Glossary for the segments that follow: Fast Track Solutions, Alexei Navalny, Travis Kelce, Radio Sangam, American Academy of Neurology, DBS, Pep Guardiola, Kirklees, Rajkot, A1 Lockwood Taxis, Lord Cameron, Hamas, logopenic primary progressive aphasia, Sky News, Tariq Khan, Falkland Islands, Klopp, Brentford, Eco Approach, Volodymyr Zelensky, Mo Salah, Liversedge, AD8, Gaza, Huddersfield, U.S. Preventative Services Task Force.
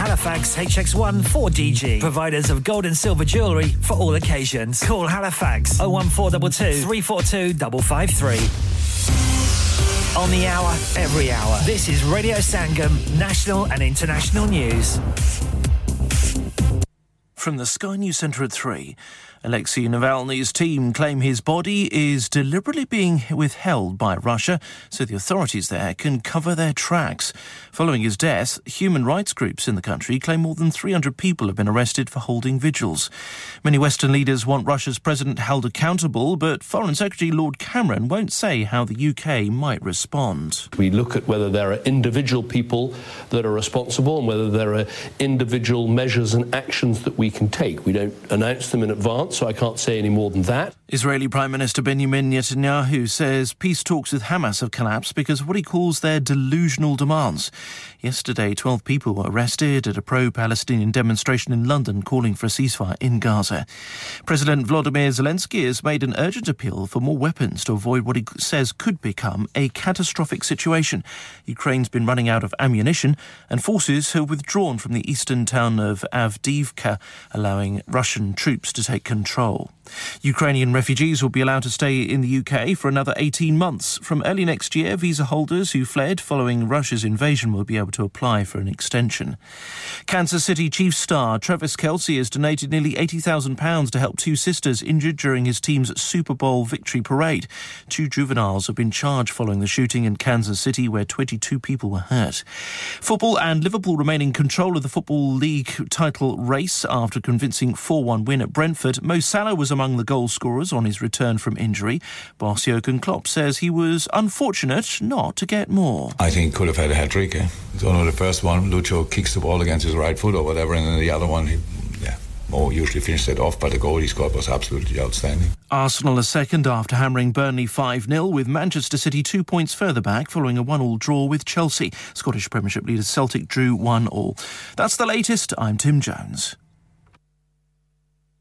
Halifax HX1 4DG. Providers of gold and silver jewellery for all occasions. Call Halifax 01422 342 553. On the hour, every hour. This is Radio Sangam, national and international news. From the Sky News Centre at 3, Alexei Navalny's team claim his body is deliberately being withheld by Russia so the authorities there can cover their tracks. Following his death, human rights groups in the country claim more than 300 people have been arrested for holding vigils. Many Western leaders want Russia's president held accountable, but Foreign Secretary Lord Cameron won't say how the UK might respond. We look at whether there are individual people that are responsible and whether there are individual measures and actions that we can take. We don't announce them in advance, so I can't say any more than that. Israeli Prime Minister Benjamin Netanyahu says peace talks with Hamas have collapsed because of what he calls their delusional demands. Yesterday, 12 people were arrested at a pro-Palestinian demonstration in London calling for a ceasefire in Gaza. President Volodymyr Zelensky has made an urgent appeal for more weapons to avoid what he says could become a catastrophic situation. Ukraine's been running out of ammunition and forces have withdrawn from the eastern town of Avdiivka, allowing Russian troops to take control. Ukrainian refugees will be allowed to stay in the UK for another 18 months. From early next year, visa holders who fled following Russia's invasion will be able to apply for an extension. Kansas City Chiefs star Travis Kelce has donated nearly £80,000 to help two sisters injured during his team's Super Bowl victory parade. Two juveniles have been charged following the shooting in Kansas City, where 22 people were hurt. Football and Liverpool remain in control of the Football League title race after a convincing 4-1 win at Brentford. Mo Salah was among the goal scorers on his return from injury. Boss-Jochen Klopp says he was unfortunate not to get more. I think he could have had a hat-trick. It's only the first one, Lucho kicks the ball against his right foot or whatever, and then the other one, Mo usually finished that off, but the goal he scored was absolutely outstanding. Arsenal are second after hammering Burnley 5-0, with Manchester City 2 points further back following a 1-1 draw with Chelsea. Scottish Premiership leaders Celtic drew 1-1. That's the latest. I'm Tim Jones.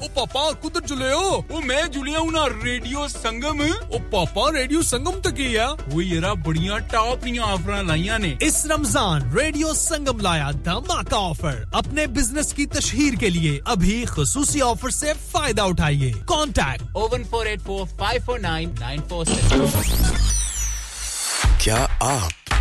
Oh, Papa, kudhar jule ho? Oh, main julia hu na Radio Sangam. Oh, Papa, Radio Sangam tak hi ya. Oh, yera badiyan top niya offers laiyan ne. Is Ramzan Radio Sangam laya dhamaka offer. Apne business ki tashheer ke liye abhi khususi offer se fayda uthaiye. Contact 01484 549947. Kya aap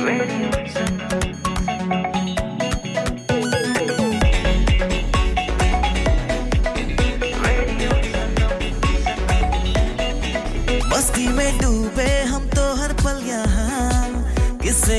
मस्ती में डूबे हम तो हर पल यहाँ किससे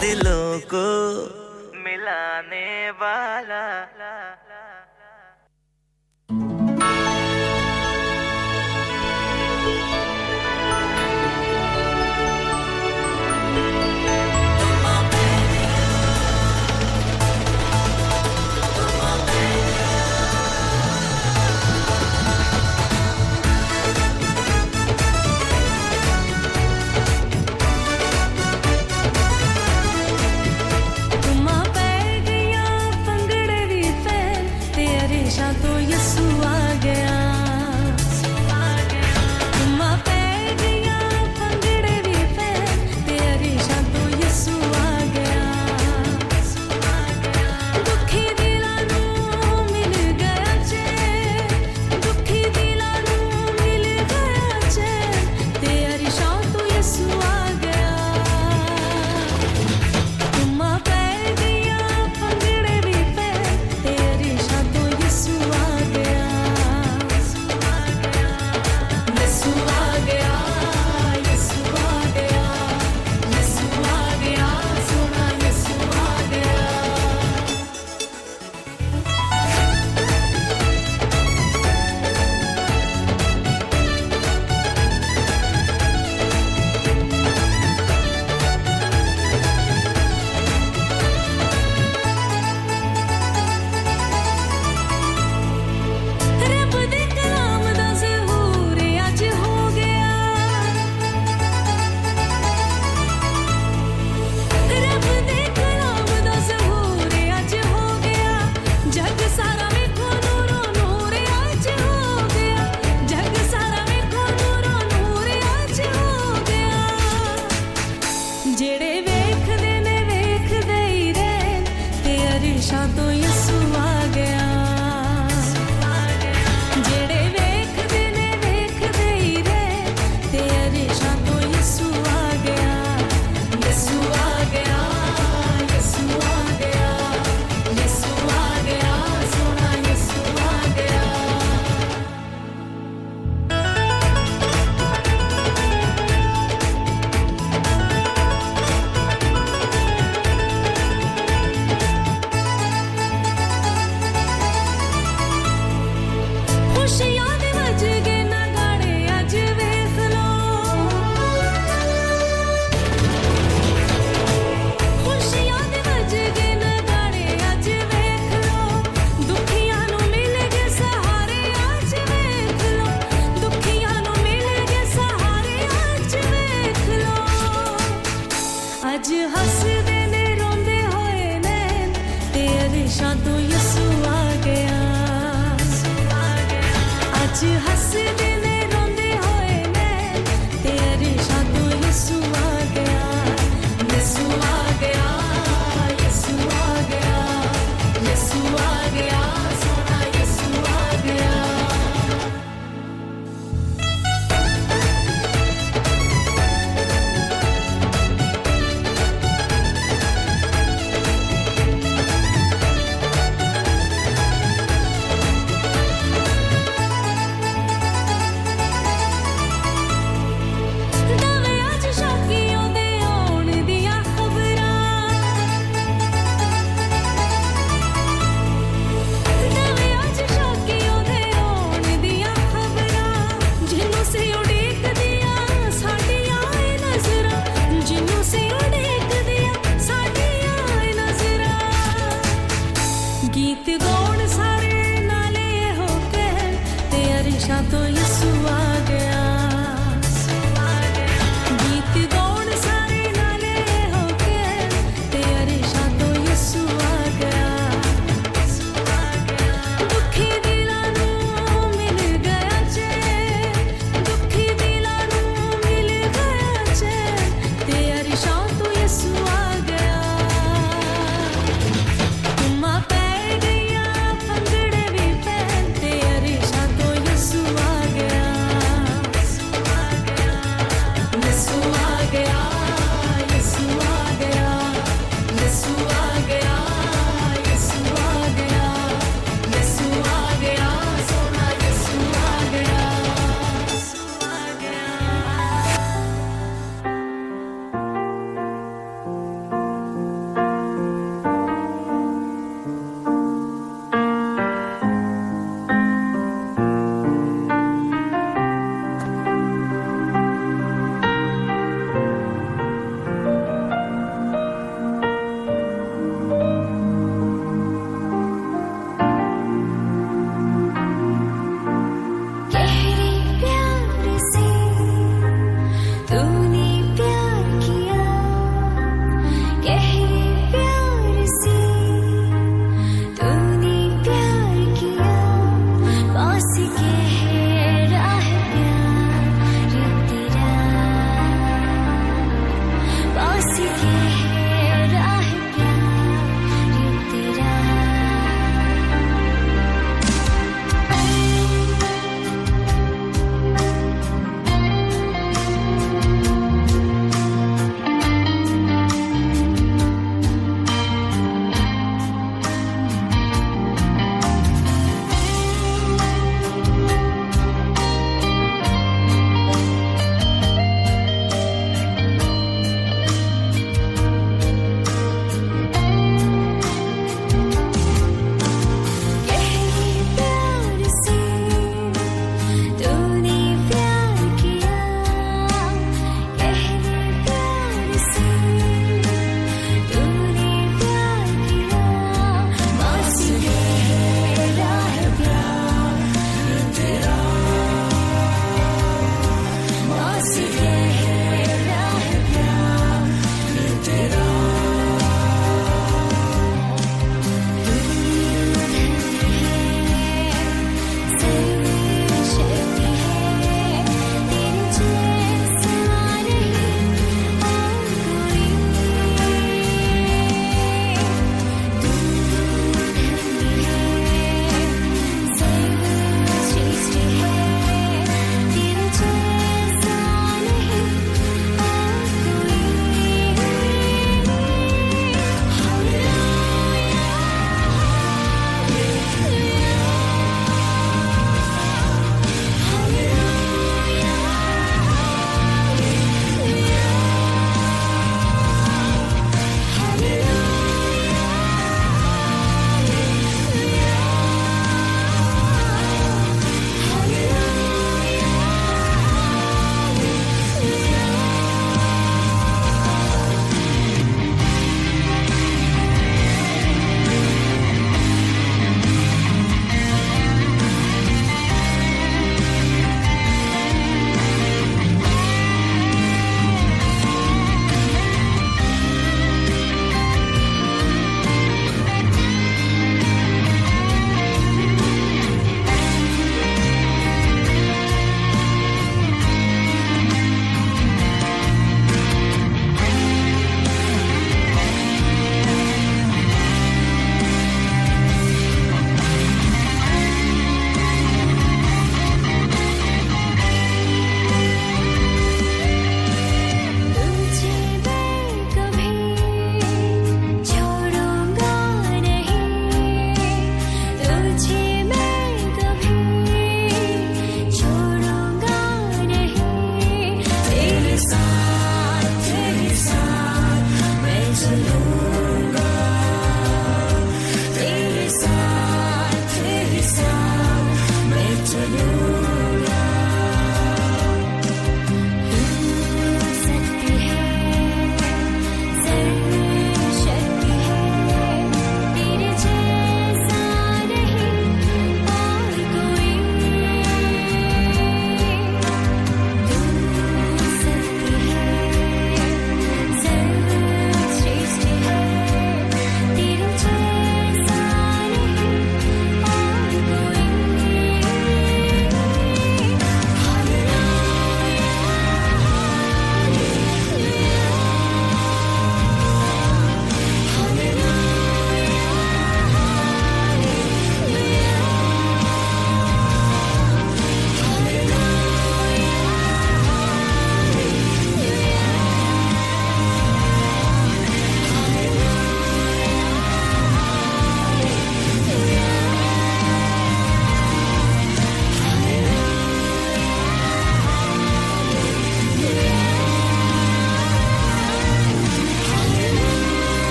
दिलों को मिलाने वाला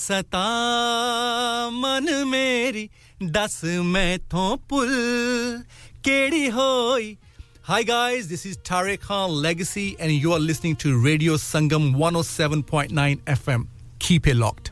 ਸਤਾ ਮਨ ਮੇਰੀ ਦੱਸ ਮੈਥੋਂ ਭੁੱਲ ਕਿਹੜੀ ਹੋਈ Hi guys, this is Tariq Khan Legacy and you are listening to Radio Sangam 107.9 FM. Keep it locked.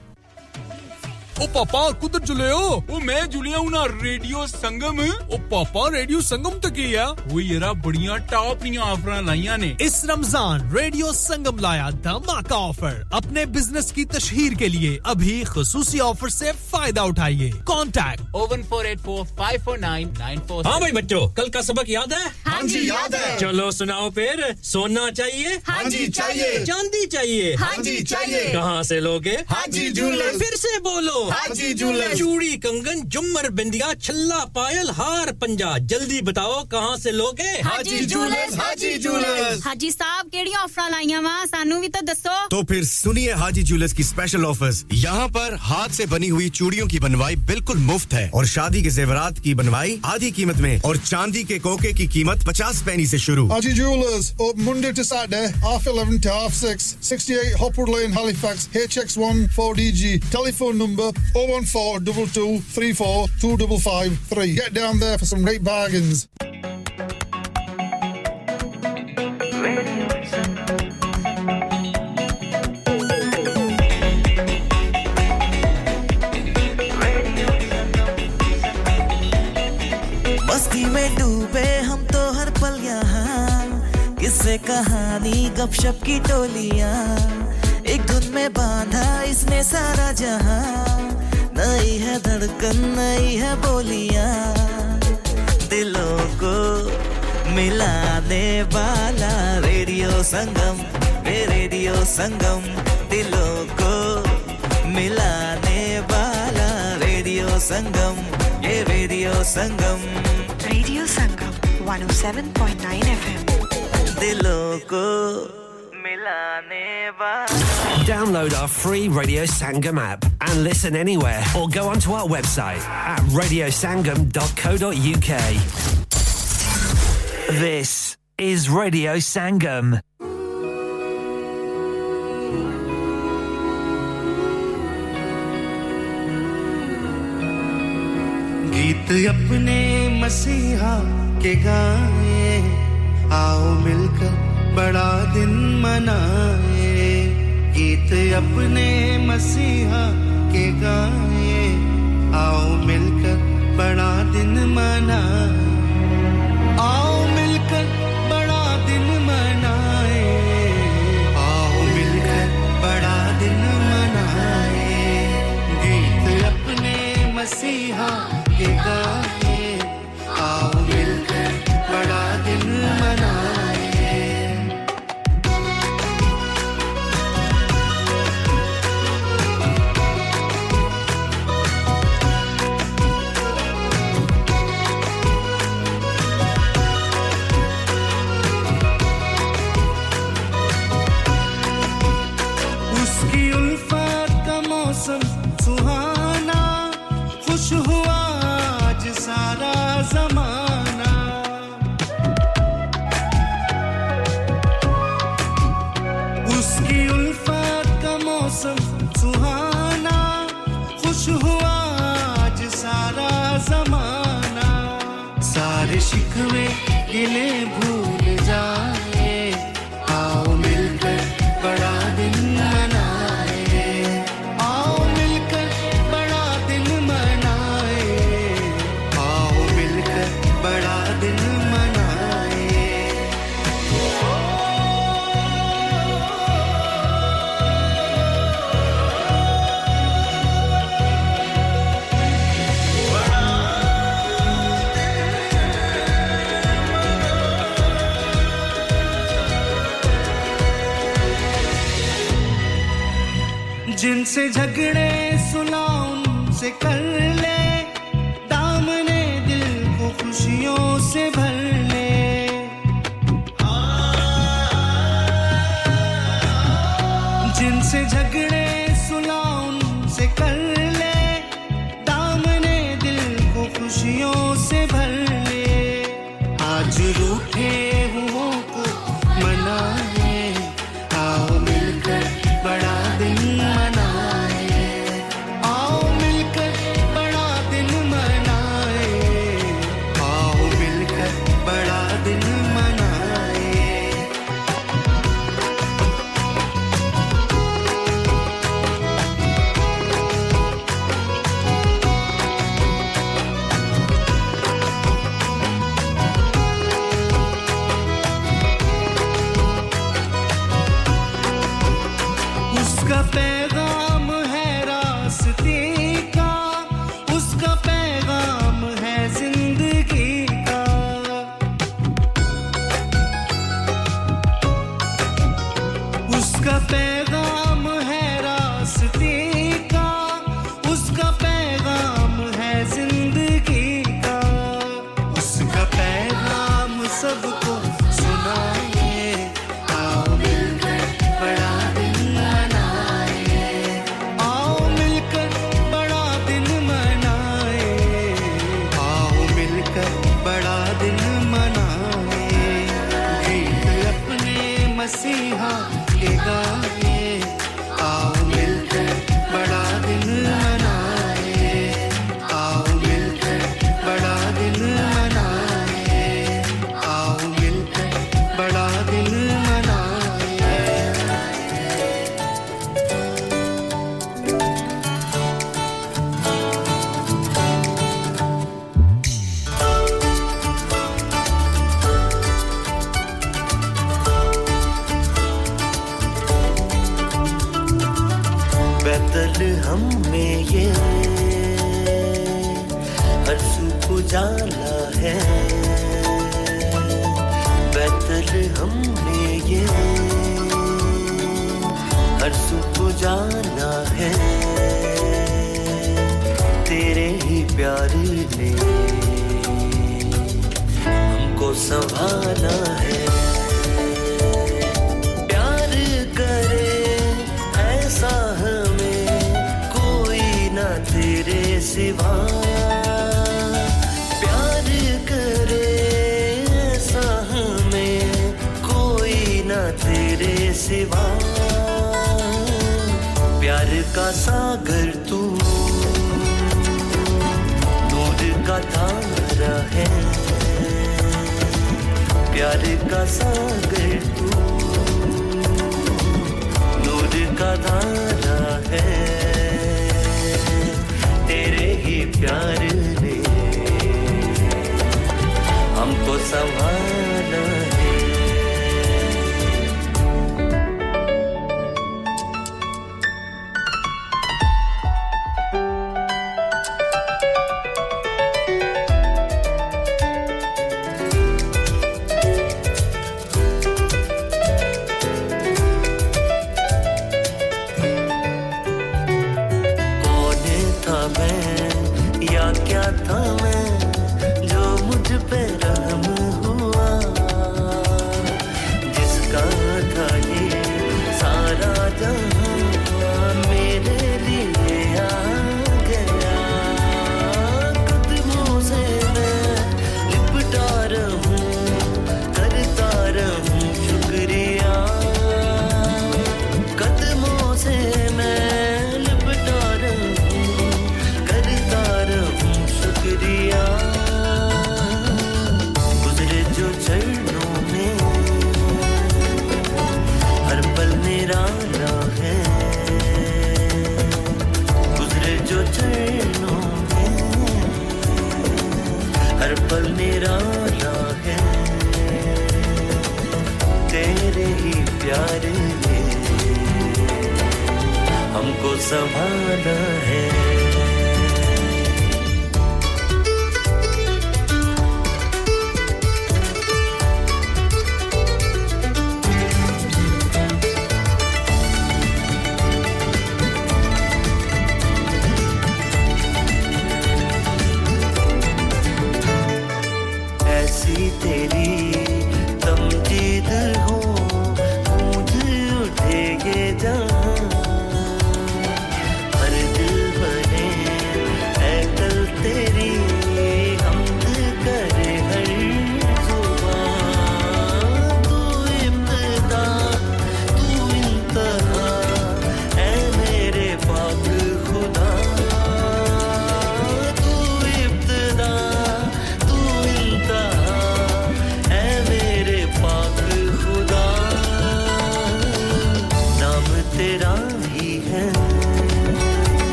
Oh papa, kudhar jule ho? Oh main julia hu na Radio Sangam. Oh papa, Radio Sangam te ki hai? Oh yara badiyan top niyan offeran laiyan ne. Is Ramzan Radio Sangam laya dhamaka offer. Apne business ki tashheer ke liye abhi khususi offer se fayda uthaiye. Contact 01484549947. हाँ भाई बच्चों, कल का सबक याद है? हाँ जी याद है. चलो सुनाओ फिर. सोना चाहिए? हाँ जी चाहिए. चांदी चाहिए? हाँ जी चाहिए. कहाँ से लोगे? हाजी जूलर्स. फिर से बोलो. हाजी जूलर्स चूड़ी कंगन झुमर बिंदिया छल्ला पायल हार पंजा जल्दी बताओ कहां से लोगे हाजी जूलर्स हाजी जूलर्स हाजी साहब केड़ी ऑफर लाईया वा सानू भी तो दसो तो फिर सुनिए हाजी जूलर्स की स्पेशल ऑफर्स यहां पर हाथ से बनी हुई चूड़ियों की बनवाई बिल्कुल मुफ्त है और शादी के ज़ेवरात की बनवाई आधी कीमत में और चांदी के कोके की कीमत 50 पैसे से शुरू Haji jewellers open Monday to Saturday half 11 to half 6 68 Hopwood Lane Halifax HX1 4DG telephone number 01422342553. Get down there for some great bargains. मस्ती में डूबे हम तो हर पल यहाँ किससे कहानी गपशप की टोलियाँ एक धुन में बांधा इसने सारा जहां नई है धड़कन नई है बोलियां दिलों को मिलाने वाला रेडियो संगम दिलों को मिलाने वाला रेडियो संगम 107.9 FM दिलों को Download our free Radio Sangam app and listen anywhere or go onto our website at radiosangam.co.uk. This is Radio Sangam. Geet apne masiha ke gaaye aao milkar बड़ा दिन मनाए गीत अपने मसीहा के गाए आओ मिलकर बड़ा दिन मनाए आओ मिलकर बड़ा दिन मनाए आओ मिलकर बड़ा दिन मनाए गीत अपने मसीहा के गाए आओ मिलकर बड़ा दिन मनाए उसकी उल्फत का मौसम सुहाना हुआ आज सारा ज़माना सारे शिकवे गिले भूल जाए आओ मिलकर बड़ा दिन मनाए आओ मिलकर बड़ा दिन मनाए आओ मिलकर बड़ा दिन जिनसे झगड़े सुलाओ उनसे कर ले दामने दिल को खुशियों से भर ले जिनसे झगड़े सुलाओ उनसे कर ले दामने दिल को खुशियों से भर ले आज रूठे हुओं को मनाए आओ मिलकर बड़ा दिन सफर निराला है तेरे ही प्यार ने हमको संभाला है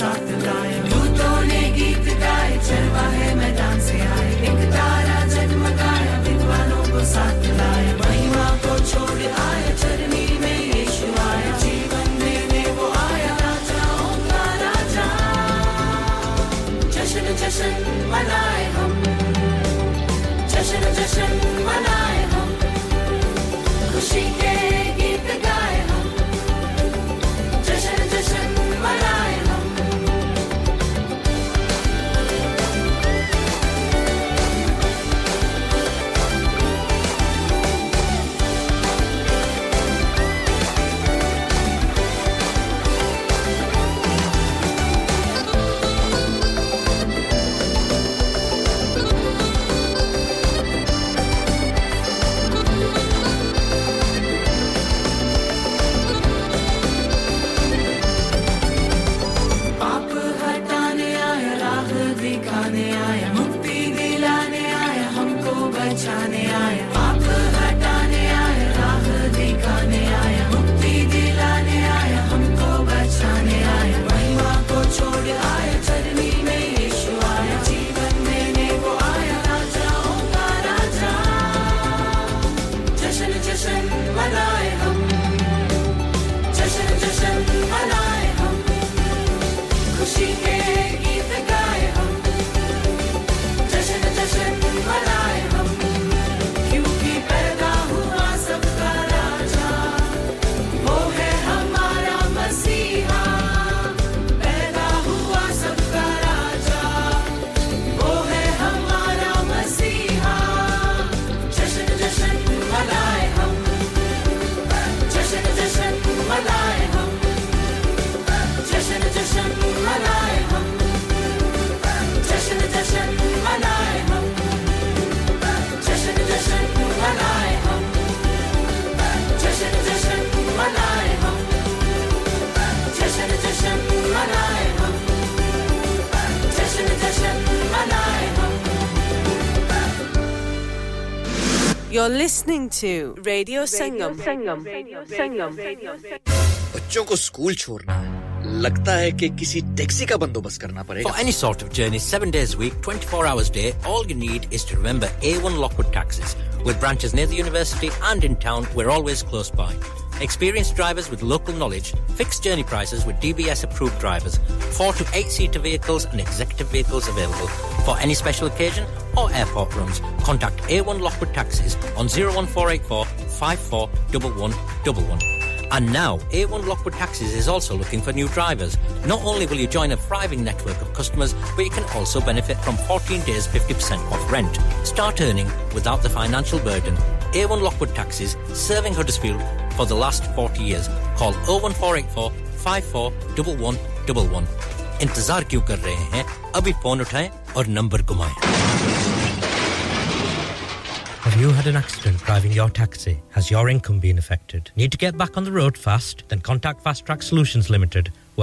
साथ लाए दूतों ने गीत गाए चरवाहे मैदान से आए एक तारा जगमगाया विद्वानों को साथ लाए महिमा को छोड़ आए चरनी में यीशु आया जीवन देने वो आया राजाओं का राजा जश्न जश्न मनाए हम जश्न जश्न मनाए हम खुशी के गीत गाए हम जश्न जश्न मनाए हम You're listening to Radio Sangam. बच्चों को स्कूल छोड़ना लगता है कि किसी टैक्सी का बंदोबस्त करना पड़ेगा. For any sort of journey, 7 days a week, 24 hours a day, all you need is to remember A1 Lockwood Taxis. With branches near the university and in town, we're always close by. Experienced drivers with local knowledge, fixed journey prices with DBS approved drivers, 4 to 8 seater vehicles and executive vehicles available for any special occasion or airport runs. Contact A1 Lockwood Taxis on 01484 541111. And now, A1 Lockwood Taxis is also looking for new drivers. Not only will you join a thriving network of customers, but you can also benefit from 14 days 50% off rent. Start earning without the financial burden. A1 Lockwood Taxis, serving Huddersfield for the last 40 years. Call 01484 541111. इंतजार क्यों कर रहे हैं? अभी phone उठाएं और number घुमाएं. Have you had an accident driving your taxi? Has your income been affected? Need to get back on the road fast? Then contact Fast Track Solutions Limited, who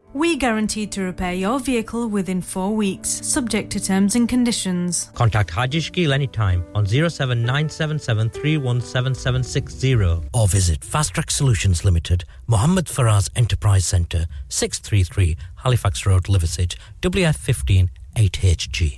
We guarantee to repair your vehicle within 4 weeks, subject to terms and conditions. Contact Haji Shkil anytime on 07977317760 or visit Fast Track Solutions Limited, Mohammed Faraz Enterprise Centre, 633 Halifax Road, Liversedge, WF15 8HG.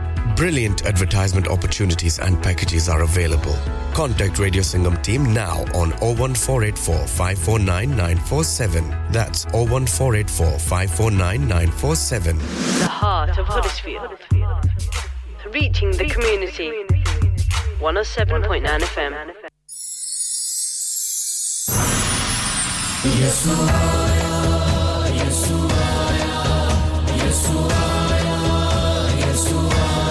Brilliant advertisement opportunities and packages are available. Contact Radio Sangam team now on 01484 549947. That's 01484 549947. The heart of Huddersfield. Reaching the community. 107.9 FM. Yeshua, Yeshua, Yeshua, Yeshua.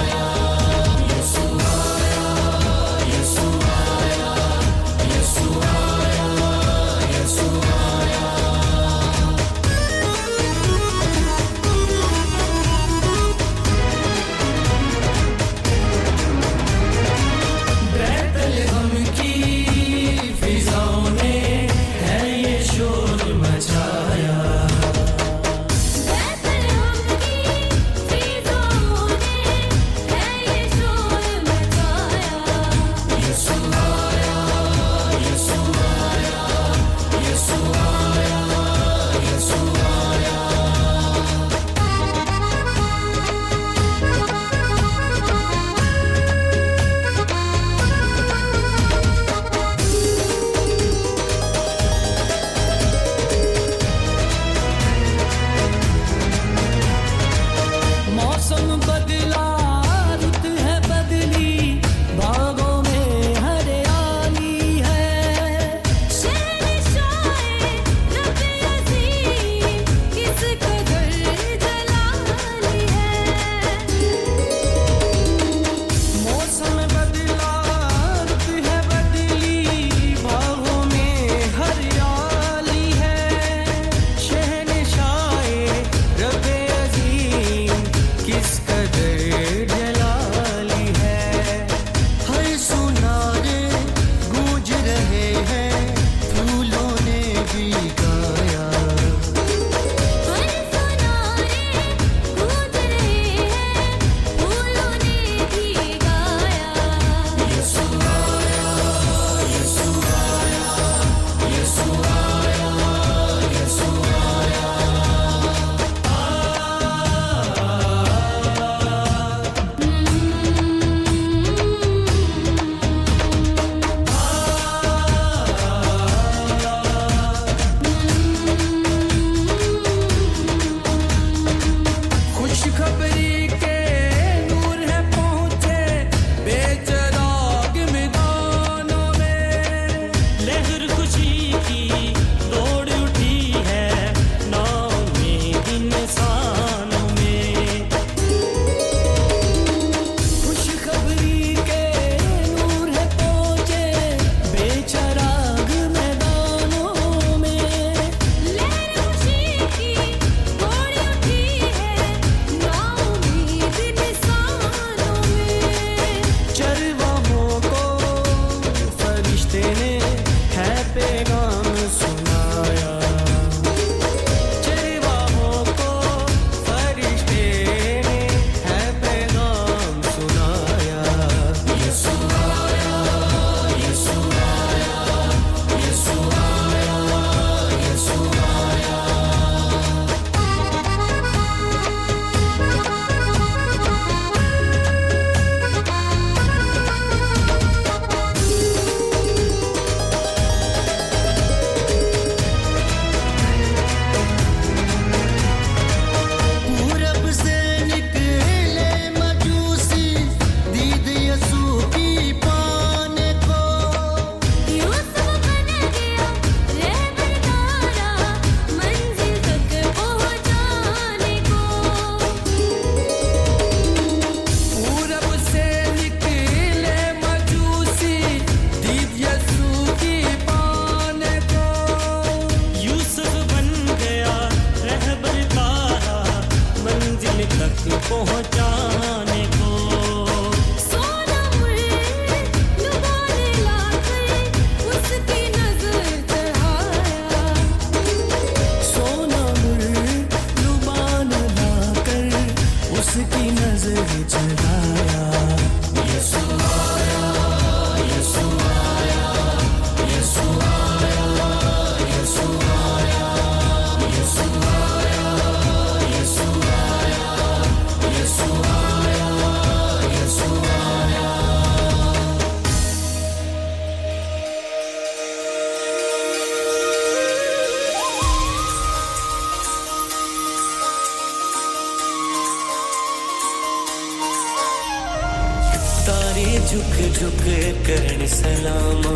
झुक झुक करन सलामा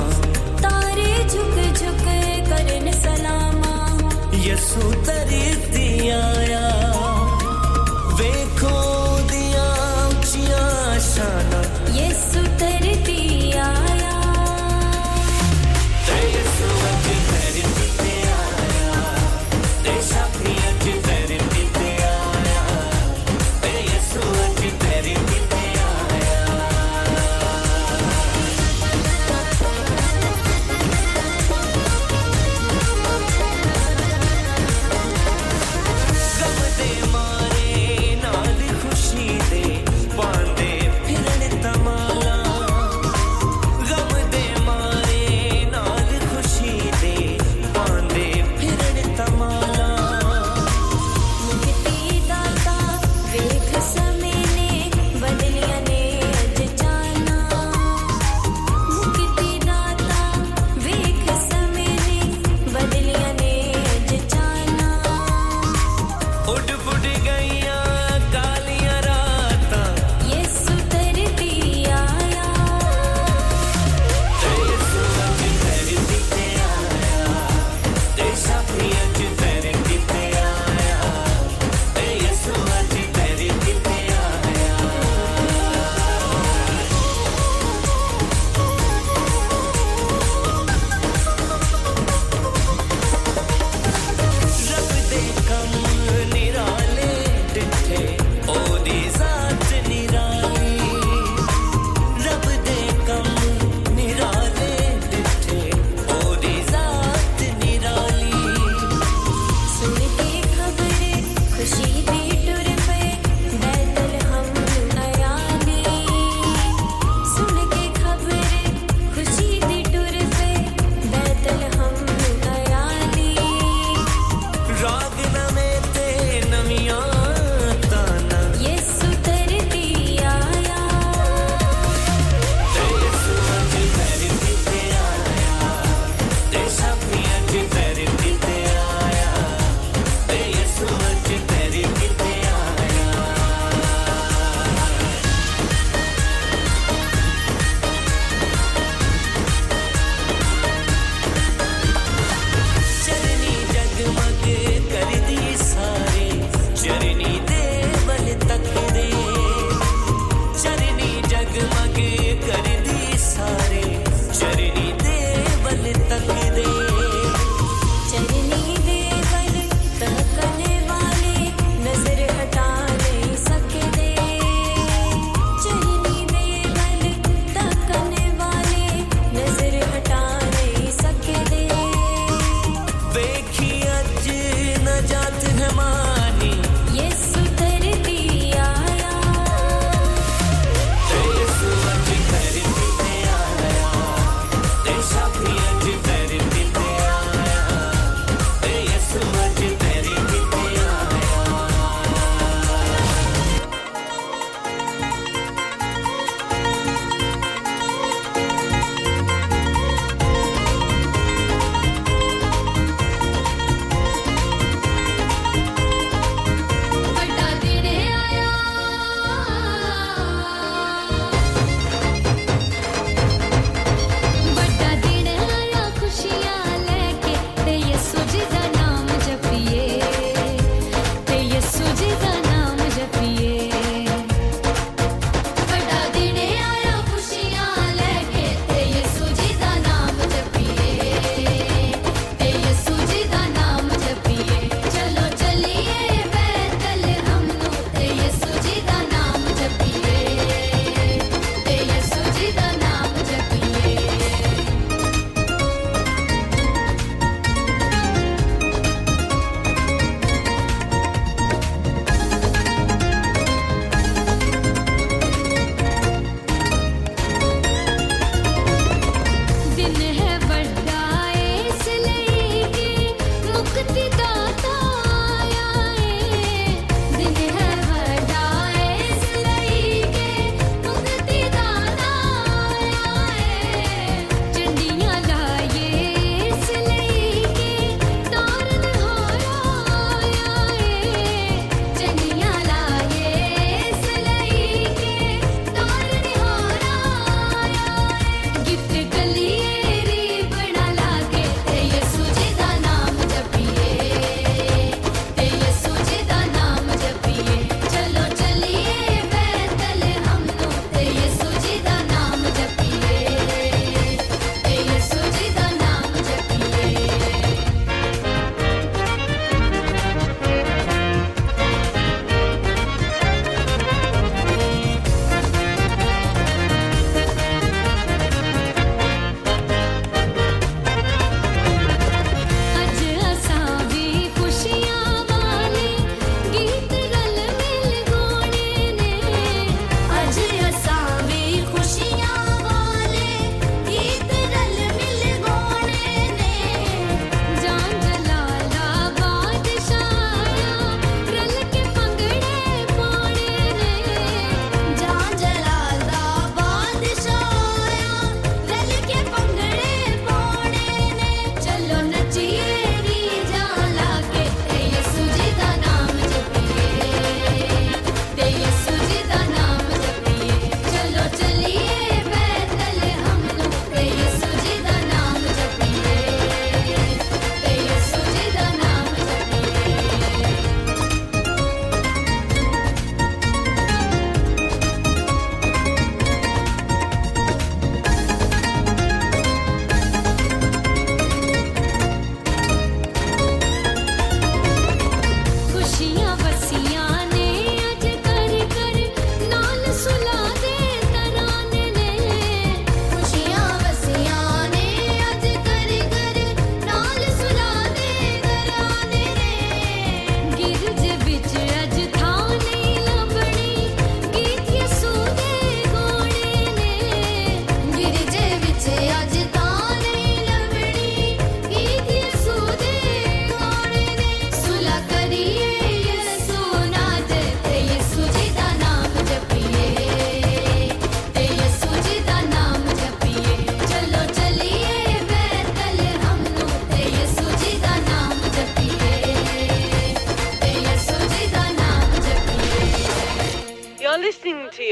तारे झुक झुक करन सलामा यसू तारीफ दियाया वेखो दिया उचिया शाना यसू तारीफ दियाया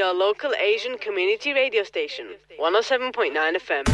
your local Asian community radio station, 107.9 FM.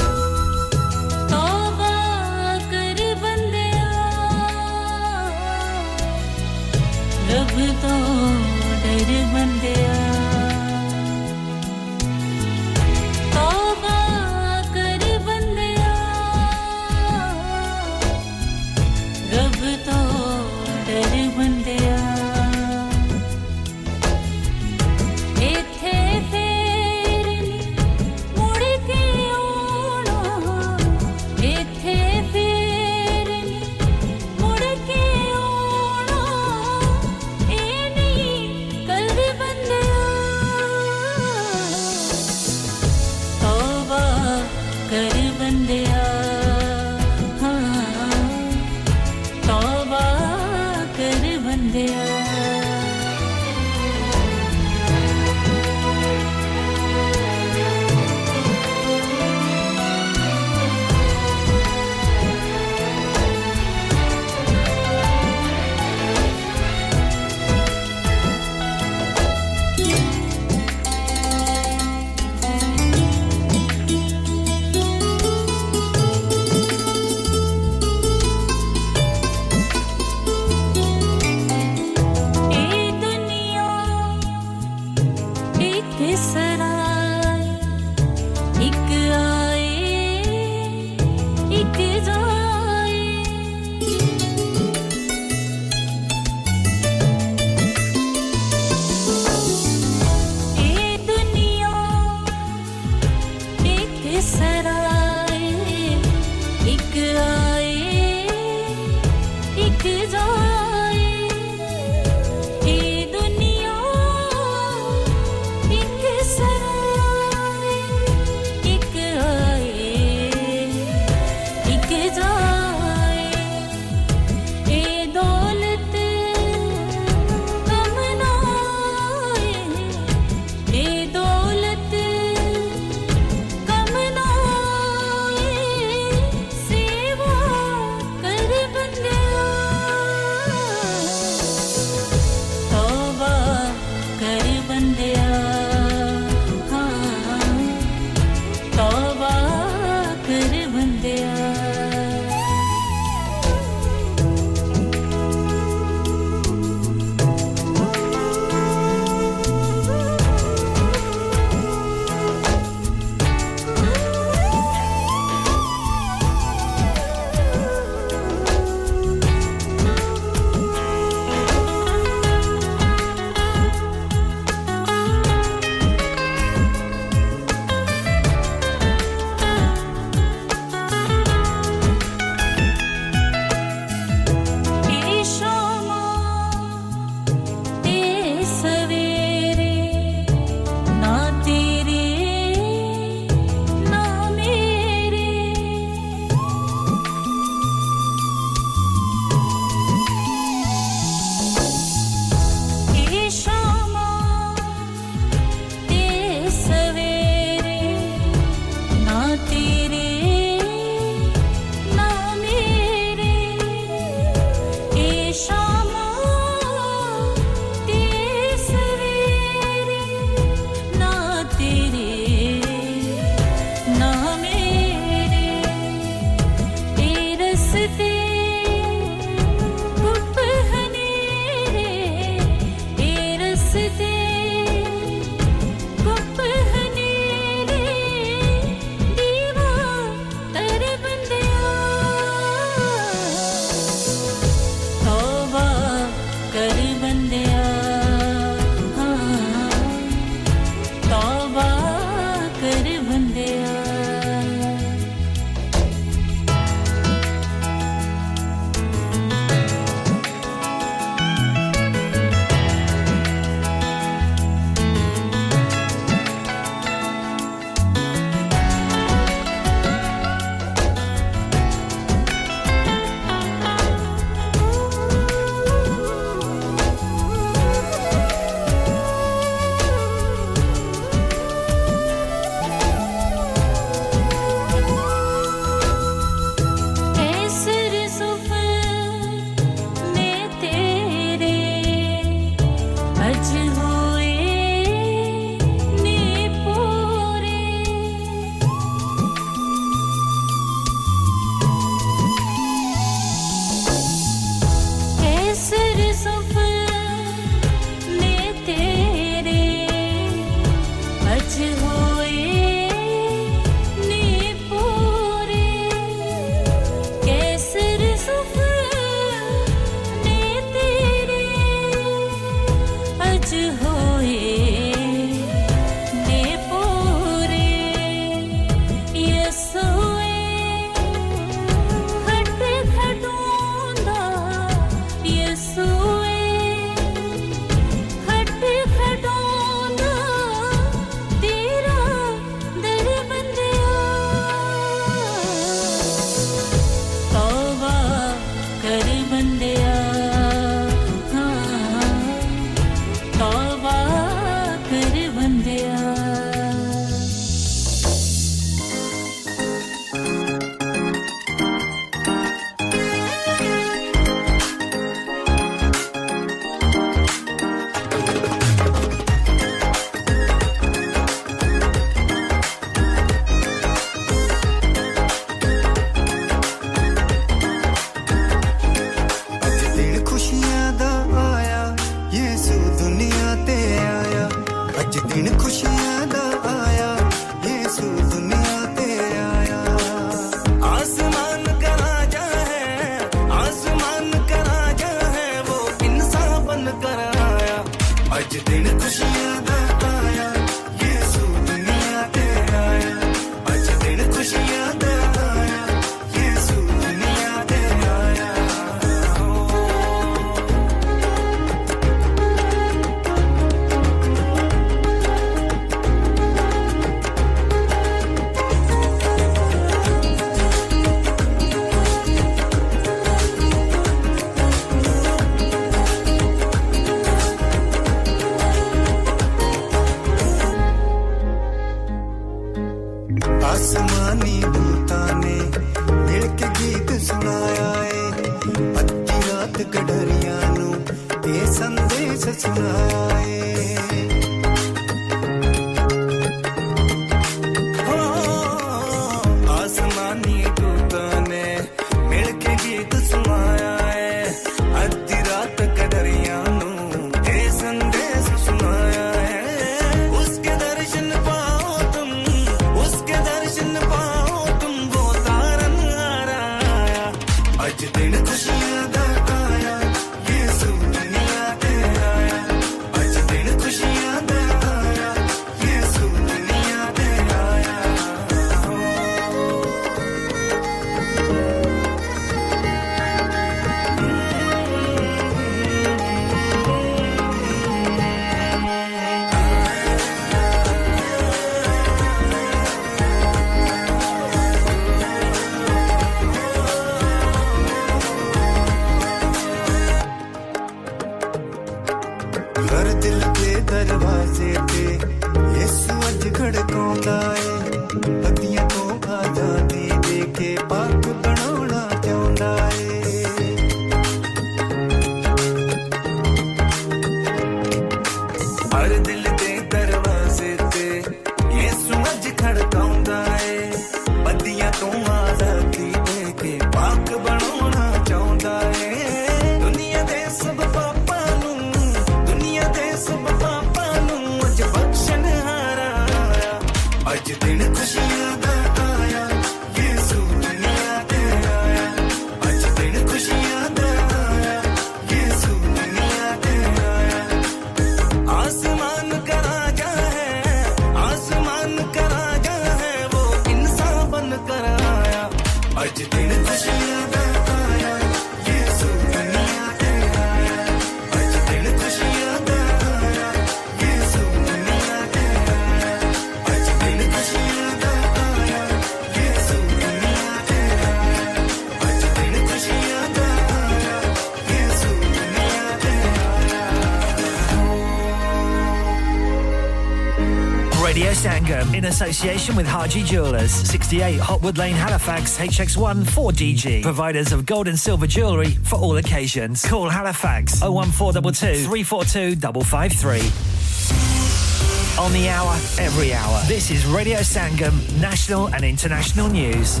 In association with Haji Jewelers, 68 Hotwood Lane, Halifax, HX1 4DG. Providers of gold and silver jewellery for all occasions. Call Halifax 01422 342 553. On the hour, every hour. This is Radio Sangam, national and international news.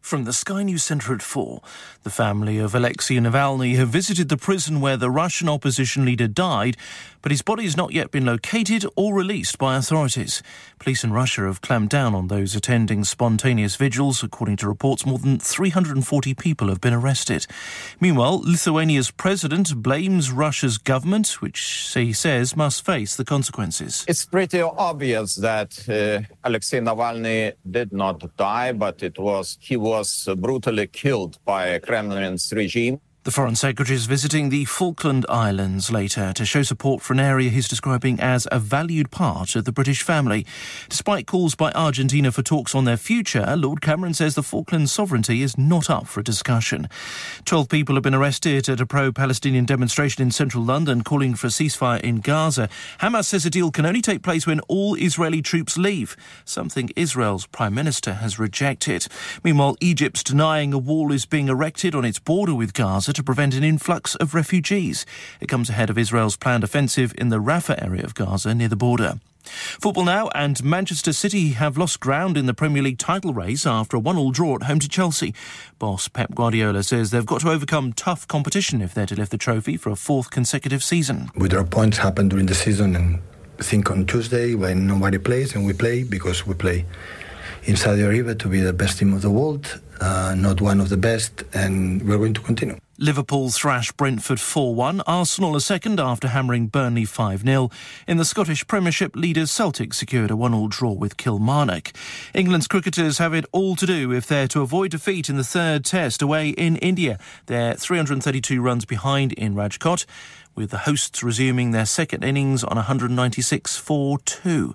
From the Sky News Centre at 4, the family of Alexei Navalny have visited the prison where the Russian opposition leader died, but his body has not yet been located or released by authorities. Police in Russia have clamped down on those attending spontaneous vigils. According to reports, more than 340 people have been arrested. Meanwhile, Lithuania's president blames Russia's government, which he says must face the consequences. It's pretty obvious that Alexei Navalny did not die, but he was brutally killed by Kremlin's regime. The Foreign Secretary is visiting the Falkland Islands later to show support for an area he's describing as a valued part of the British family. Despite calls by Argentina for talks on their future, Lord Cameron says the Falkland sovereignty is not up for discussion. 12 people have been arrested at a pro-Palestinian demonstration in central London calling for a ceasefire in Gaza. Hamas says a deal can only take place when all Israeli troops leave, something Israel's Prime Minister has rejected. Meanwhile, Egypt's denying a wall is being erected on its border with Gaza to prevent an influx of refugees. It comes ahead of Israel's planned offensive in the Rafah area of Gaza near the border. Football now, and Manchester City have lost ground in the Premier League title race after a 1-1 draw at home to Chelsea. Boss Pep Guardiola says they've got to overcome tough competition if they're to lift the trophy for a fourth consecutive season. We draw points happen during the season, and I think on Tuesday when nobody plays and we play, because we play in Saudi Arabia to be the best team of the world, not one of the best, and we're going to continue. Liverpool thrash Brentford 4-1, Arsenal are second after hammering Burnley 5-0. In the Scottish Premiership, leaders Celtic secured a 1-1 draw with Kilmarnock. England's cricketers have it all to do if they're to avoid defeat in the third test away in India. They're 332 runs behind in Rajkot, with the hosts resuming their second innings on 196 4-2.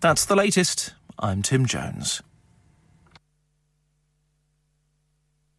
That's the latest. I'm Tim Jones.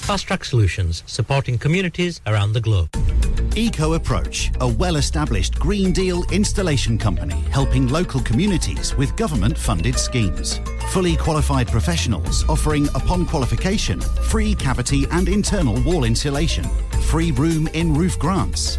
Fast Track Solutions, supporting communities around the globe. Eco Approach, a well-established Green Deal installation company helping local communities with government-funded schemes. Fully qualified professionals offering, upon qualification, free cavity and internal wall insulation, free room in roof grants,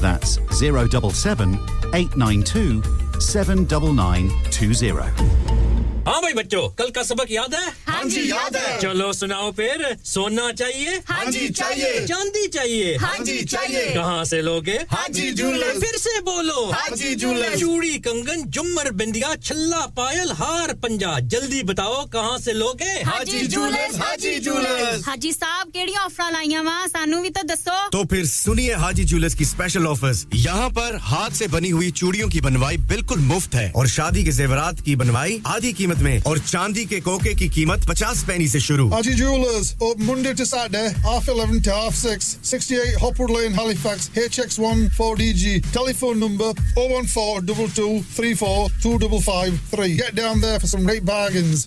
That's 077 892 79920. हाँ भाई बच्चों कल का सबक याद है हाँ जी याद है चलो सुनाओ फिर सोना चाहिए हाँ जी चाहिए चांदी चाहिए हाँ जी चाहिए कहाँ से लोगे हाजी जूलर्स फिर से बोलो हाजी जूलर्स चूड़ी कंगन जुमर बिंदिया छल्ला पायल हार पंजा जल्दी बताओ कहाँ से लोगे हाजी जूलर्स हाजी जूलर्स हाजी साहब केड़ी ऑफर लाईया वा सानू भी तो दसो तो फिर सुनिए हाजी जूलर्स की स्पेशल ऑफर्स यहाँ पर हाथ से बनी हुई चूड़ियों की बनवाई बिल्कुल मुफ्त है और शादी के जेवरात की बनवाई आधी कीमत में और चांदी के कोके की कीमत 50 पैसे से शुरू Haji Jewelers open Monday to Saturday half 11 to half 6 68 Hopwood Lane Halifax HX1 4DG telephone number 01422342553 get down there for some great bargains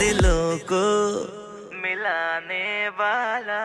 दिलों को मिलाने वाला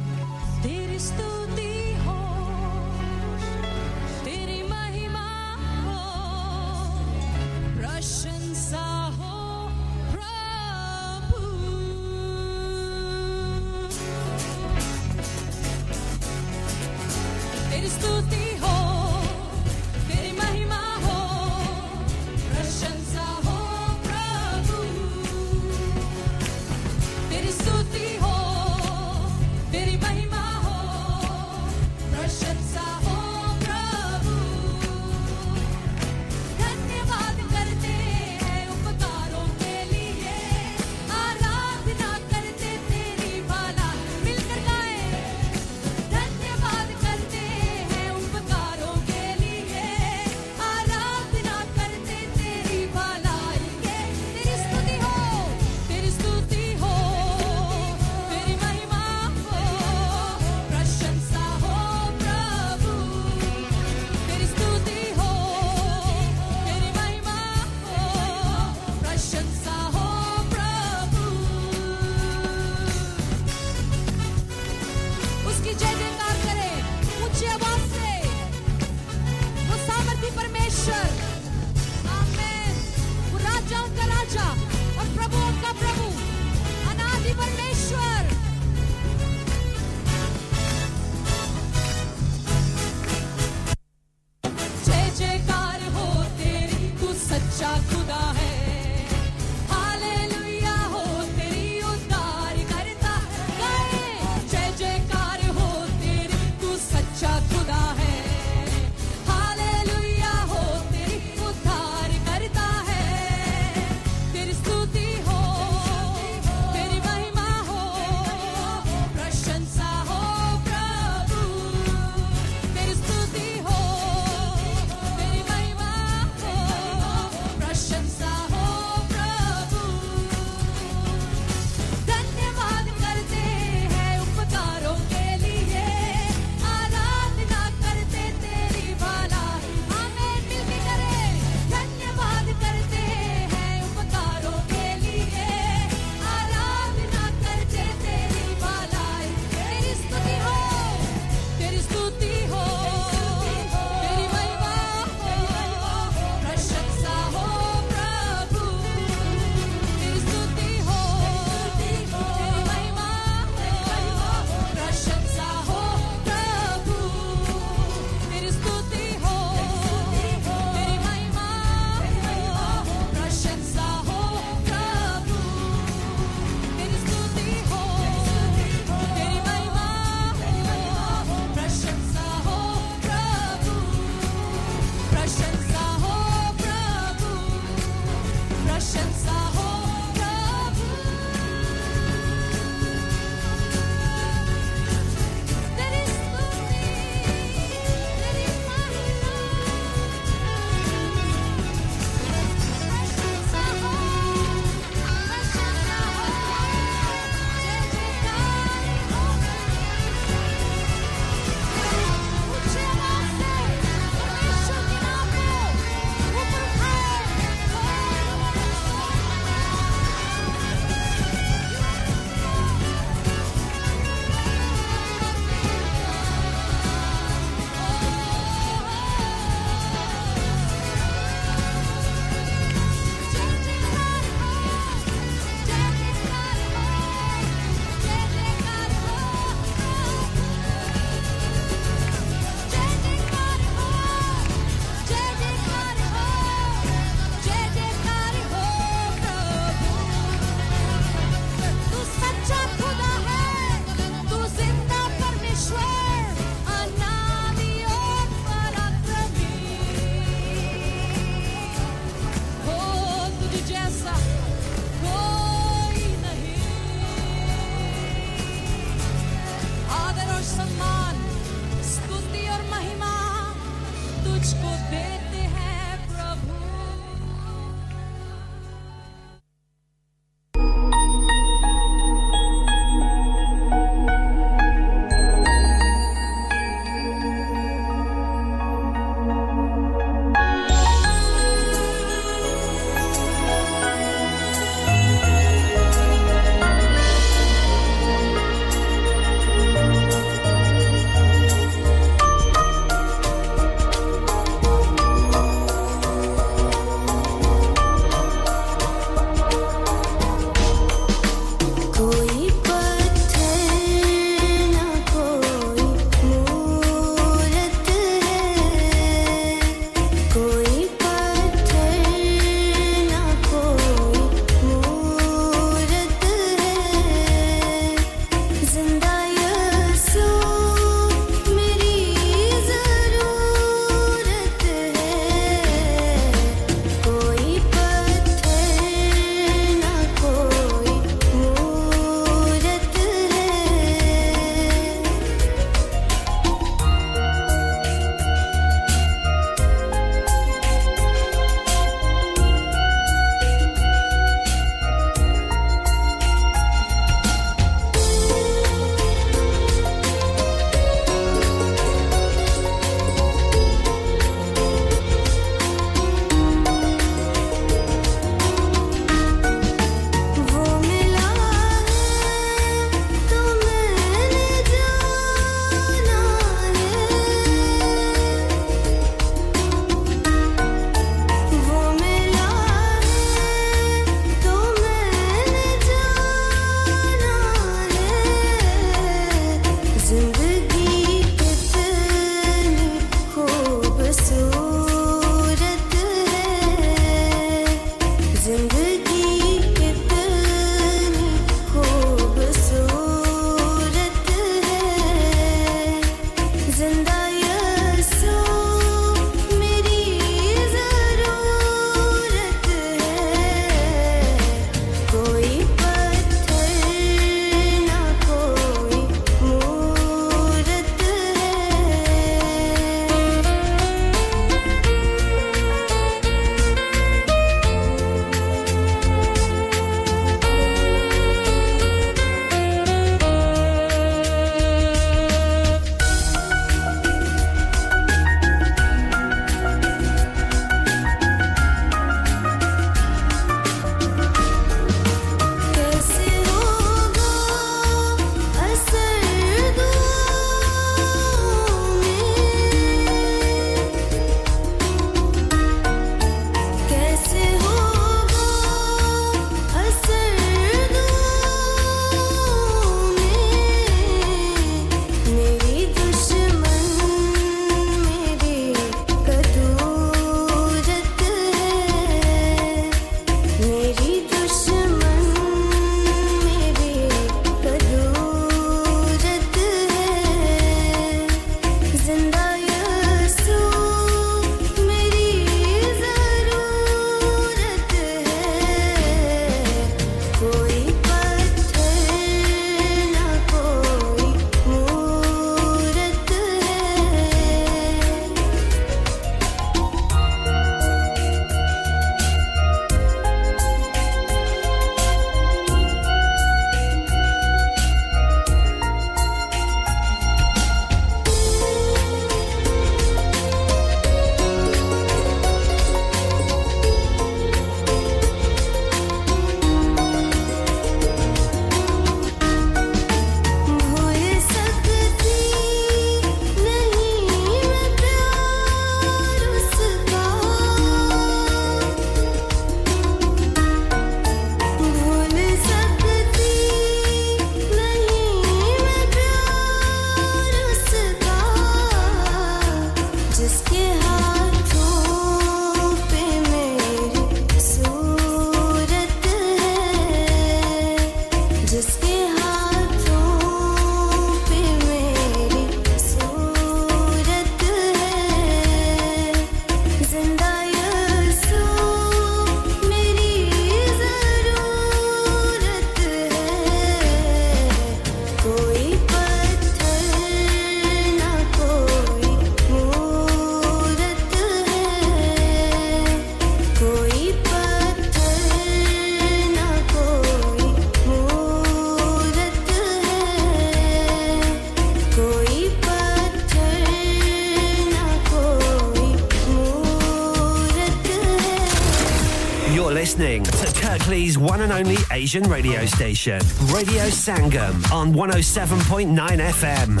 listening to Kirklees one and only Asian radio station, Radio Sangam, on 107.9 FM.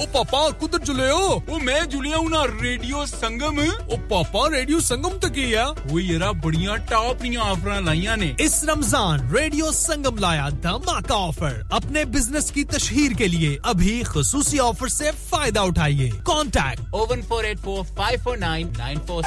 Oh, Papa, kudhar jule ho? Oh, main julia hu na Radio Sangam. Oh, Papa, Radio Sangam tak hai ya. Oh, yera badhiya top niya offer laiyan ne. Is Ramzan Radio Sangam laya dhamaka offer. Apne business ki tashheer ke liye abhi khususi offer se fayda uthaiye. Contact 01484 549 947.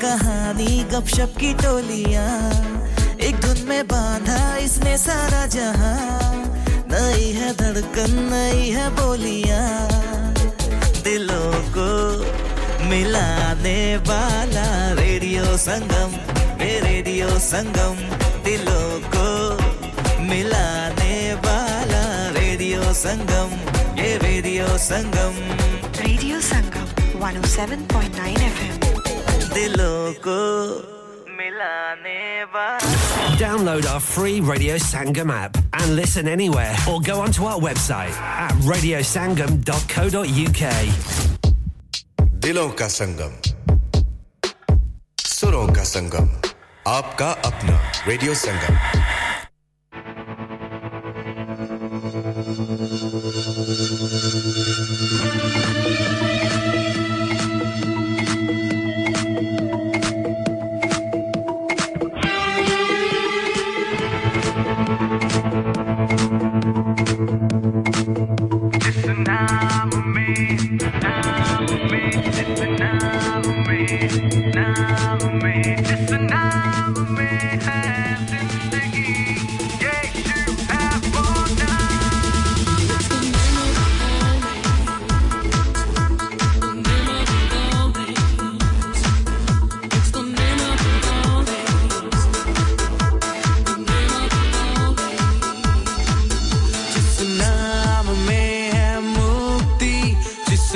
कहानी गपशप की टोलियां एक धुन में बांधा इसने सारा जहां नई है धड़कन नई है बोलियां दिलों को मिलाने वाला रेडियो संगम दिलों को मिलाने वाला रेडियो संगम ये radio Sangam 107.9 FM Download our free Radio Sangam app and listen anywhere or go onto our website at radiosangam.co.uk Dilon ka Sangam Suron ka Sangam Aapka Apna Radio Sangam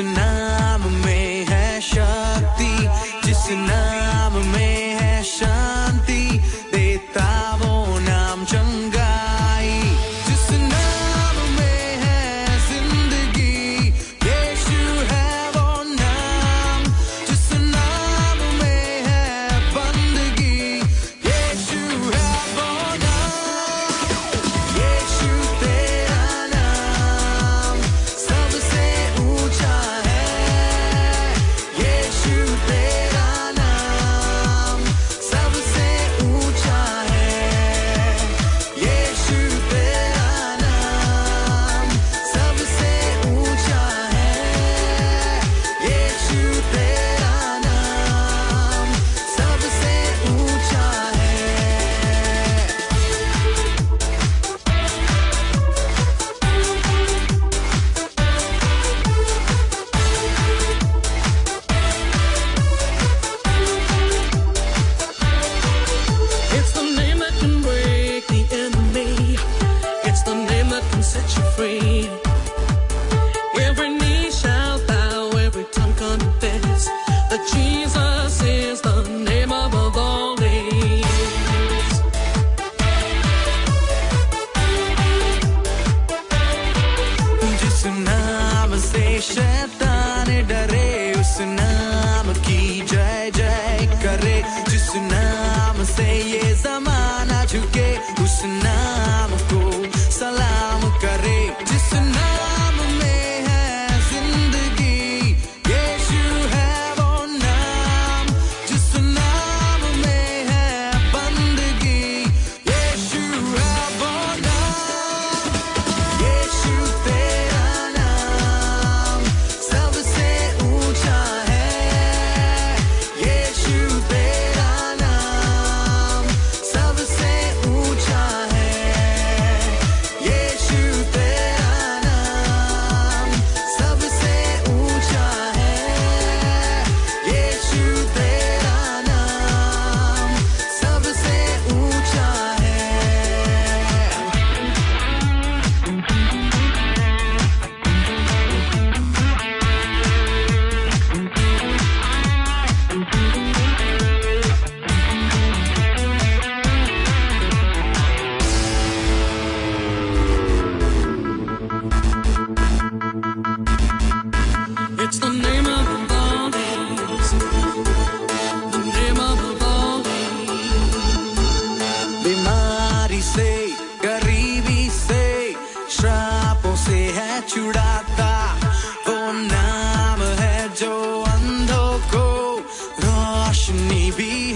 Naam mein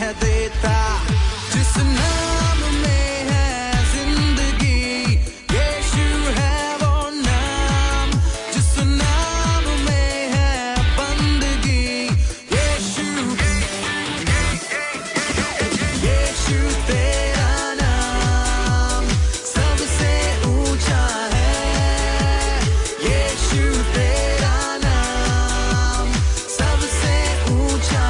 है देता जिस नाम में है जिंदगी ये शुरू है वो नाम जिस नाम में है बंदगी ये शुरू तेरा नाम सबसे ऊंचा है ये शुरू तेरा नाम सबसे ऊंचा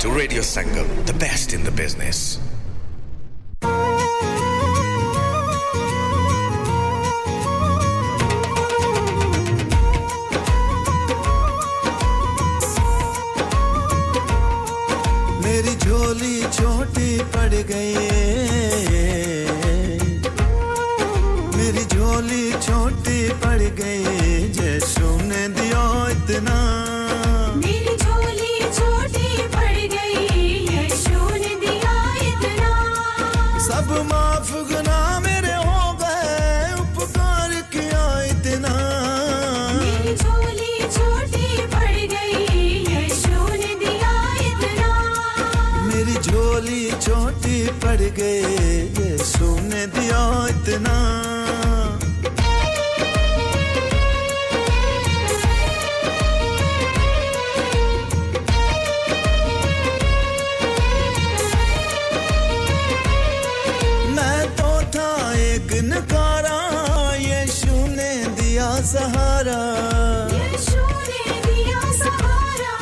to Radio Sangam, the best in the business. मेरी झोली छोटी पड़ गई मेरी झोली छोटी पड़ गई जैसू ने दिया इतना मेरी झोली छोटी पड़ गई यीशु ने दिया इतना सब माफ गुनाह मेरे हो गए उपकार किया इतना मेरी झोली छोटी पड़ गई यीशु ने दिया इतना मेरी झोली छोटी पड़ गई यीशु ने दिया इतना सहारा यीशु ने दिया सहारा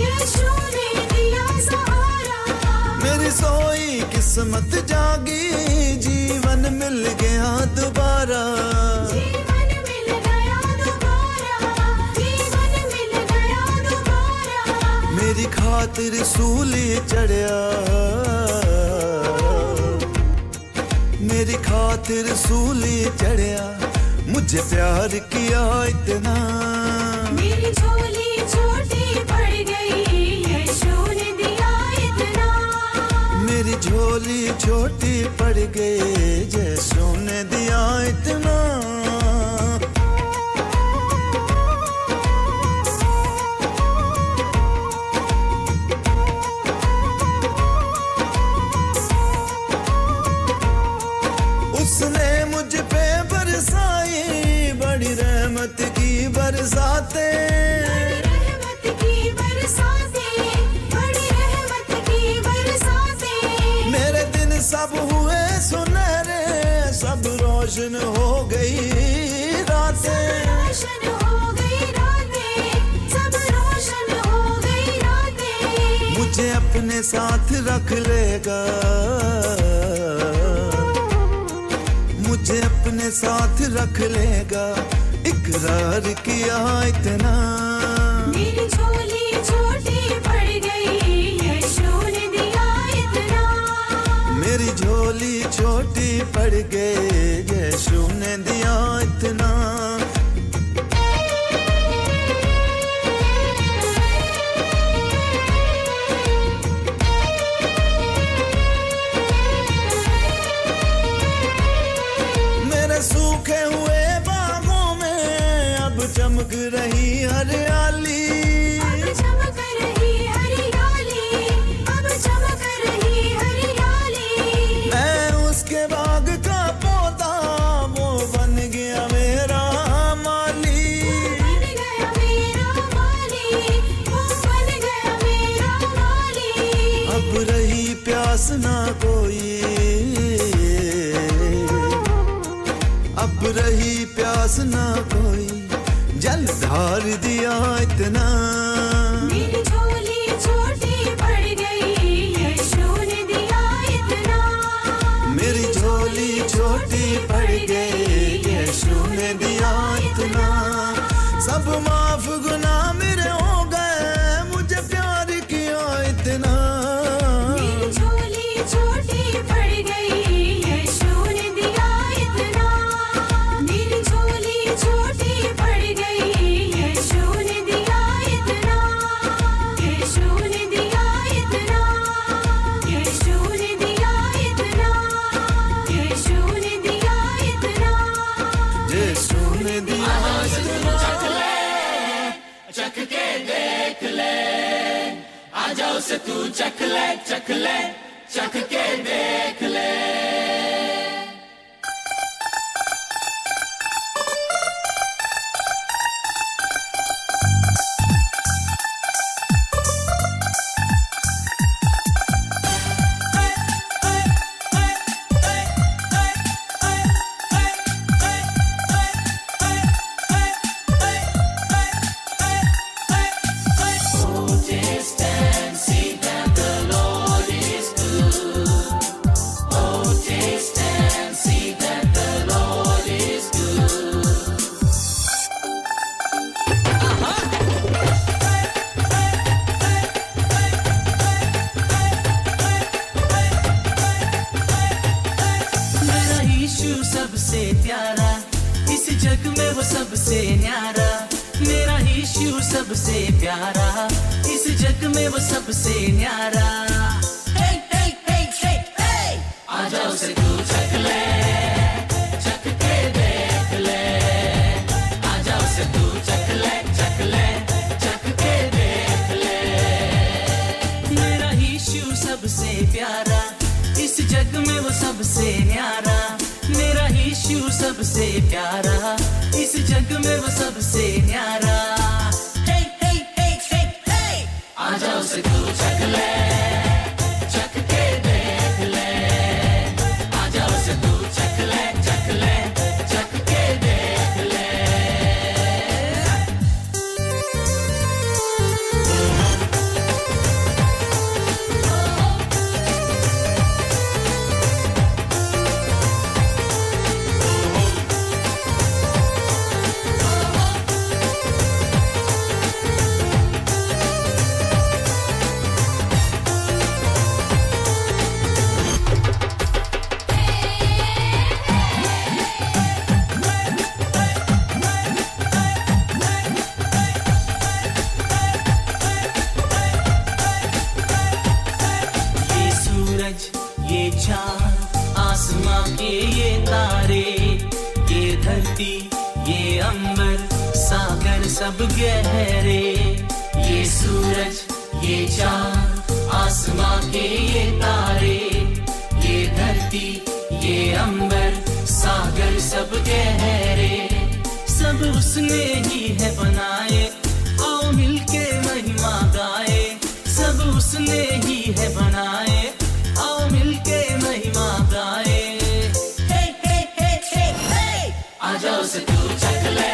यीशु ने दिया सहारा मेरी सोई किस्मत जागी जीवन मिल गया दोबारा मेरी खातिर सूली चढ़या मेरी खातिर सूली चढ़या मुझे प्यार किया इतना मेरी झोली छोटी पड़ गई यीशु ने दिया इतना मेरी झोली छोटी पड़ गई यीशु ने दिया इतना बड़ी रहमत की बरसाते मेरे दिन सब हुए सुनहरे सब रोशन हो गई रातें रोशन हो गई रातें सब रोशन हो गई रातें मुझे अपने साथ रख लेगा मुझे अपने साथ रख लेगा इकरार किया इतना मेरी झोली छोटी पड़ गई यीशु ने दिया इतना मेरी झोली छोटी पड़ गई यीशु ने दिया इतना अब चमक रही हरियाली मैं उसके बाग का पौधा वो बन गया मेरा माली बन गया मेरा माली वो बन गया मेरा माली अब रही प्यास ना कोई अब रही प्यास ना कोई जलधार दिया इतना मेरी झोली छोटी पड़ गई यीशु ने दिया इतना मेरी झोली छोटी पड़ गई यीशु ने दिया इतना सब माफ गुनाह मेरे हो गए मुझे प्यार किया इतना मेरी झोली छोटी पड़ गई यीशु ने दिया इतना मेरी झोली छोटी पड़ गई से तू चख ले चख के देख ले इश्क में वो सबसे न्यारा मेरा इश्यू सबसे प्यारा इस जग में वो सबसे न्यारा हे हे हे हे हे आ जाओ से तू चख ले चख के देख ले आ जाओ से तू चख ले चख ले चख के देख ले मेरा इश्यू सबसे प्यारा इस जग में वो सबसे न्यारा मेरा इश्यू सबसे प्यारा इस जग में वो सबसे न्यारा हे हे हे हे हे आ जाओ से तू चख ले चख के देख ले आ जाओ से तू चख ले चख ले चख के देख ले सब गहरे ये सूरज ये चांद आसमां के ये तारे ये धरती ये अंबर सागर सब गहरे सब उसने ही है बनाए आओ मिलके महिमा गाए सब उसने ही है बनाए आओ मिलके महिमा गाए हे हे हे हे हे आ जाओ से तू चख ले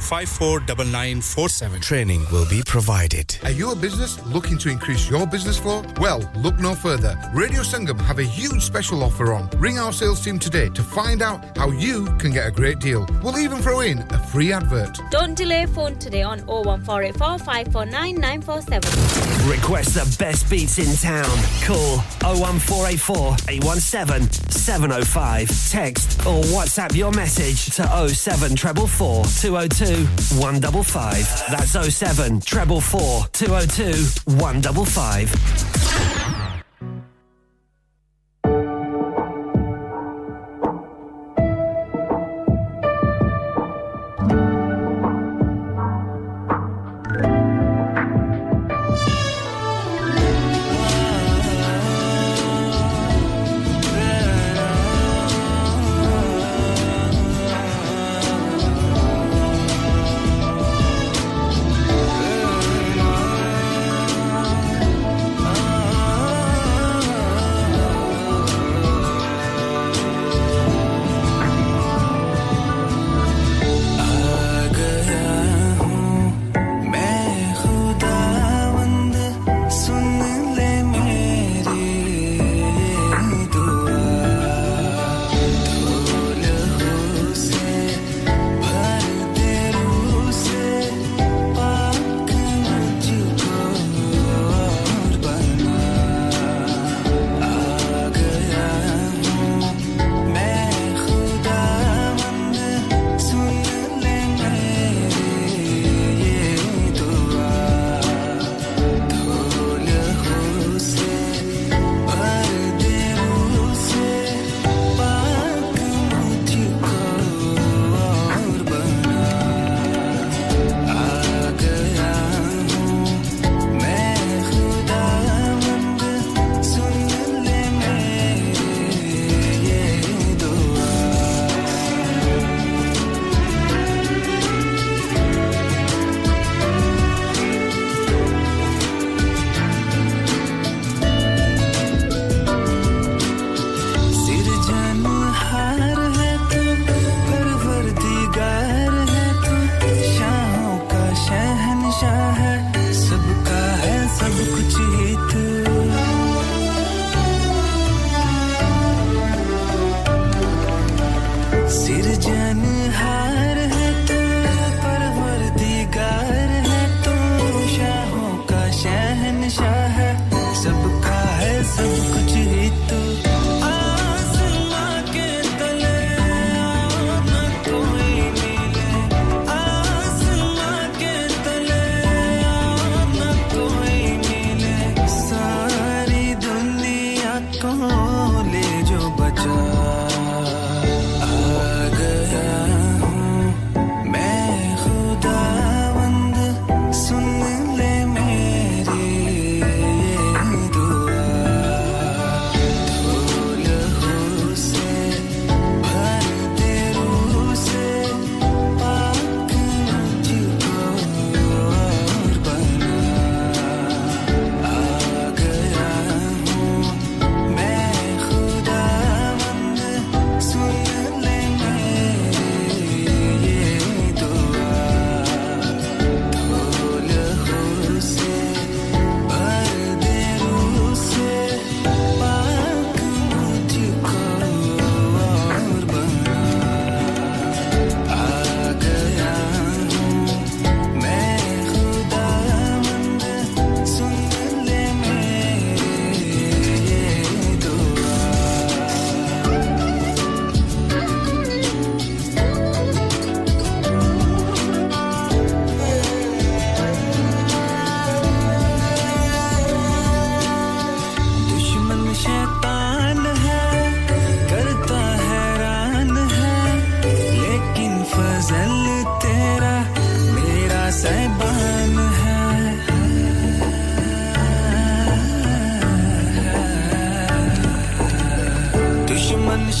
549947. Training will be provided. Are you a business looking to increase your business flow? Well, look no further. Radio Sangam have a huge special offer on. Ring our sales team today to find out how you can get a great deal. We'll even throw in a free advert. Don't delay, phone today on 01484 549 947. Request the best beats in town. Call 01484 817 705. Text or WhatsApp your message to 07444 202 155. That's 07444 202 155.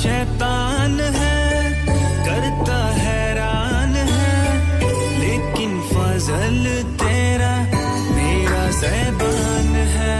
शैतान है करता हैरान है लेकिन फजल तेरा मेरा ज़बान है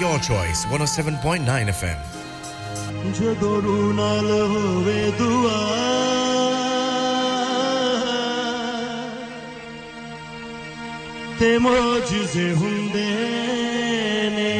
Your choice, 107.9 FM. Te mojize hunde ne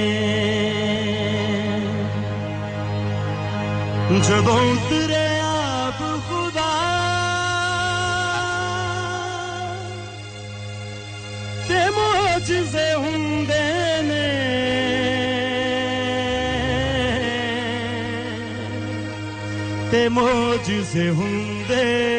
Te mojize hunde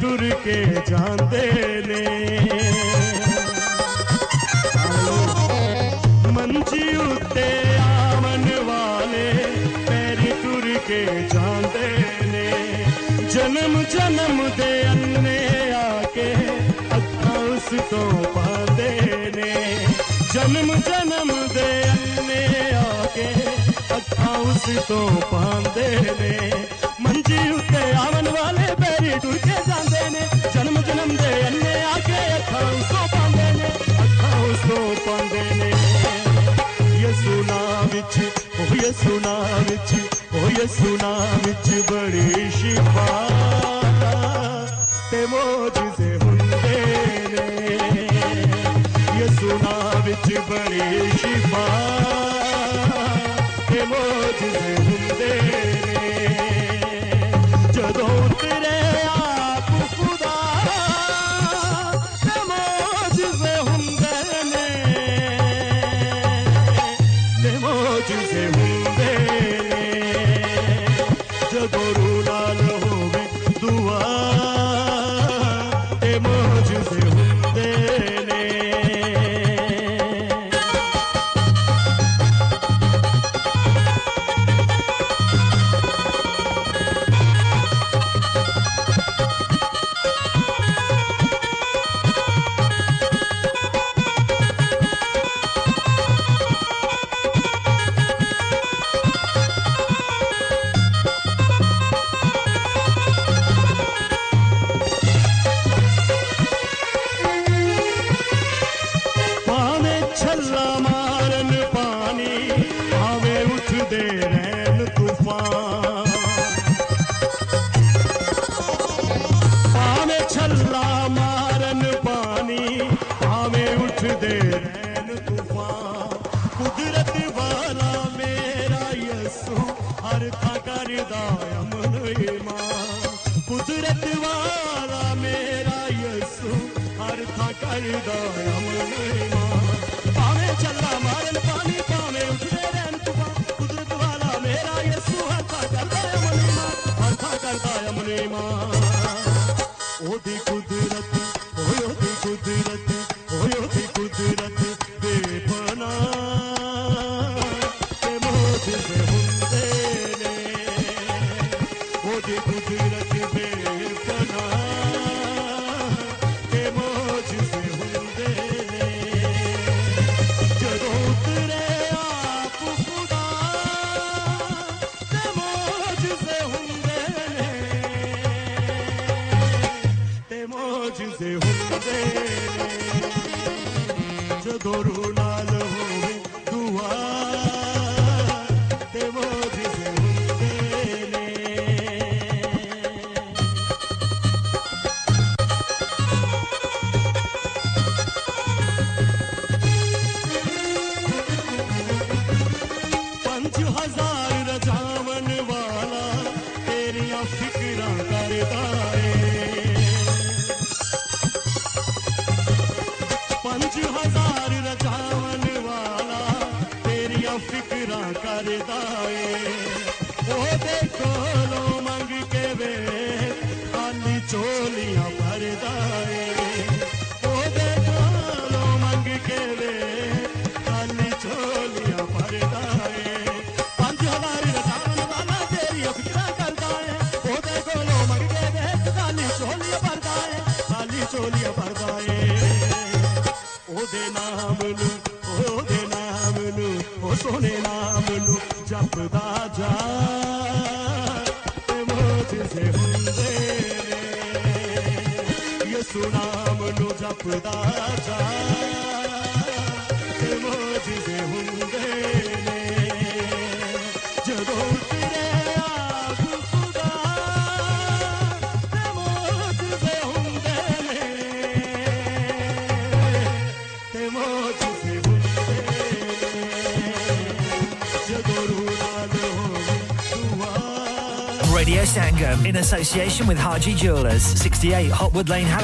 टुर के जांदे ने मंजी उत्ते आवन वाले पैर टुर के जांदे ने जन्म जन्म दे अन्ने आके अता उस तो पांदे ने जन्म जन्म दे अन्ने आके अता उस तो पांदे ने मंजी उत्ते आवन वाले oh Yesunam vich badi shifa te mojize hunde ne Yesunam vich badi shifa te mojize hunde ne jadon tere aap khuda te mojize hunde ne te mojize in association with Haji Jewelers, 68 Hotwood Lane, Halifax.